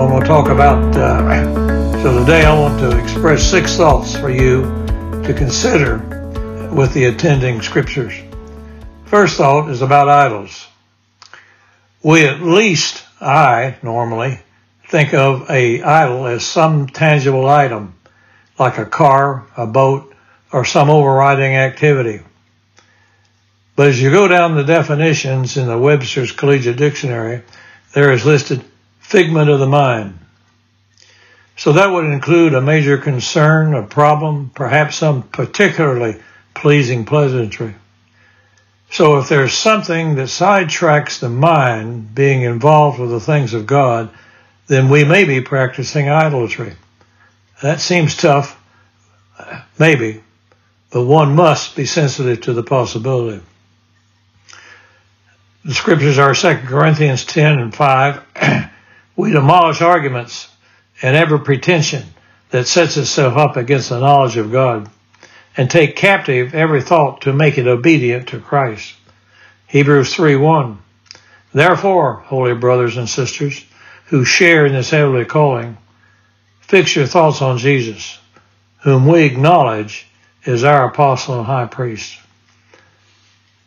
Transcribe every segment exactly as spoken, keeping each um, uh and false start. I'm going to talk about, uh, so today I want to express six thoughts for you to consider with the attending scriptures. First thought is about idols. We at least, I normally, think of a idol as some tangible item, like a car, a boat, or some overriding activity. But as you go down the definitions in the Webster's Collegiate Dictionary, there is listed figment of the mind. So that would include a major concern, a problem, perhaps some particularly pleasing pleasantry. So if there's something that sidetracks the mind being involved with the things of God, then we may be practicing idolatry. That seems tough, maybe, but one must be sensitive to the possibility. The scriptures are Second Corinthians ten and five. We demolish arguments and every pretension that sets itself up against the knowledge of God, and take captive every thought to make it obedient to Christ. Hebrews three one. Therefore, holy brothers and sisters, who share in this heavenly calling, fix your thoughts on Jesus, whom we acknowledge is our apostle and high priest.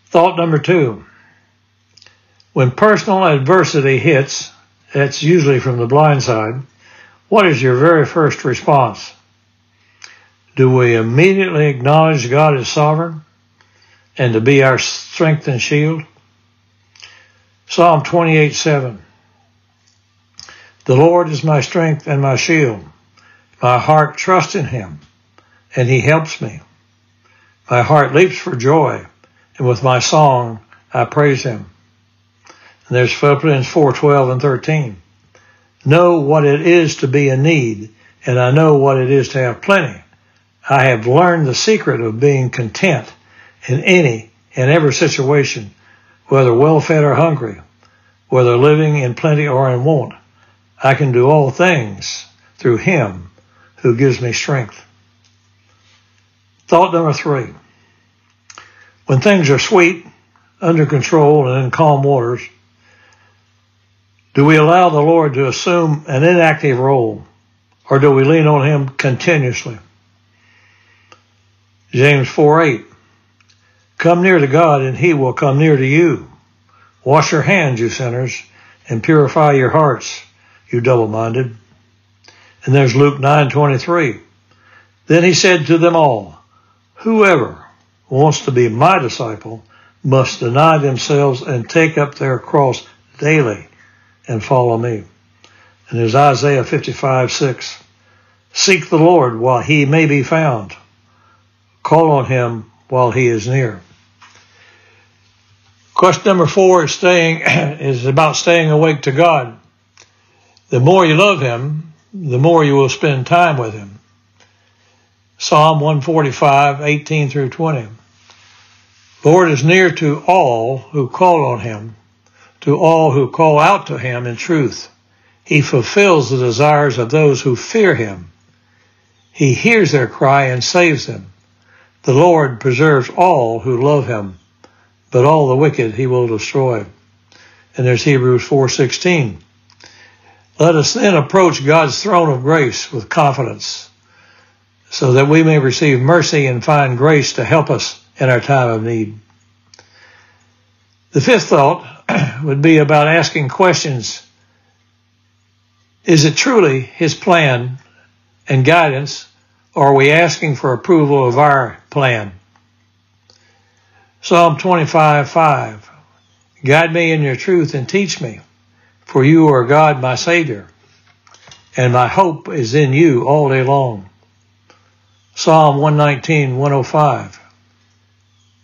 Thought number two. When personal adversity hits, that's usually from the blind side, what is your very first response? Do we immediately acknowledge God is sovereign and to be our strength and shield? Psalm twenty-eight seven. The Lord is my strength and my shield. My heart trusts in him, and he helps me. My heart leaps for joy, and with my song I praise him. And there's Philippians four twelve and thirteen. Know what it is to be in need, and I know what it is to have plenty. I have learned the secret of being content in any and every situation, whether well-fed or hungry, whether living in plenty or in want. I can do all things through him who gives me strength. Thought number three. When things are sweet, under control, and in calm waters, do we allow the Lord to assume an inactive role, or do we lean on him continuously? James four eight. Come near to God, and he will come near to you. Wash your hands, you sinners, and purify your hearts, you double-minded. And there's Luke nine twenty-three. Then he said to them all, whoever wants to be my disciple must deny themselves and take up their cross daily and follow me. And there's Isaiah fifty-five six. Seek the Lord while he may be found. Call on him while he is near. Question number four is staying is about staying awake to God. The more you love him, the more you will spend time with him. Psalm one forty-five, eighteen through twenty. Lord is near to all who call on him, to all who call out to him in truth. He fulfills the desires of those who fear him. He hears their cry and saves them. The Lord preserves all who love him, but all the wicked he will destroy. And there's Hebrews four sixteen. Let us then approach God's throne of grace with confidence, so that we may receive mercy and find grace to help us in our time of need. The fifth thought would be about asking questions. Is it truly his plan and guidance, or are we asking for approval of our plan? Psalm twenty-five five. Guide me in your truth and teach me. For you are God, my Savior, and my hope is in you all day long. Psalm one nineteen, one oh five.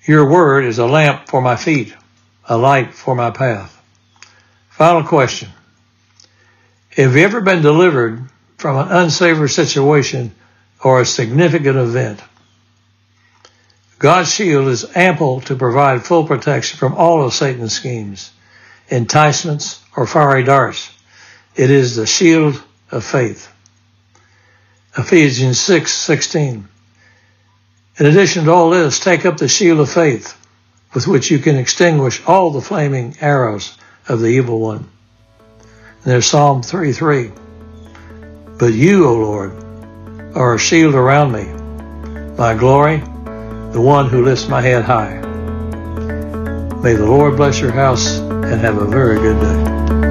Your word is a lamp for my feet, a light for my path. Final question. Have you ever been delivered from an unsavory situation or a significant event? God's shield is ample to provide full protection from all of Satan's schemes, enticements, or fiery darts. It is the shield of faith. Ephesians six sixteen. In addition to all this, take up the shield of faith, with which you can extinguish all the flaming arrows of the evil one. And there's Psalm three three. But you, O Lord, are a shield around me, my glory, the one who lifts my head high. May the Lord bless your house and have a very good day.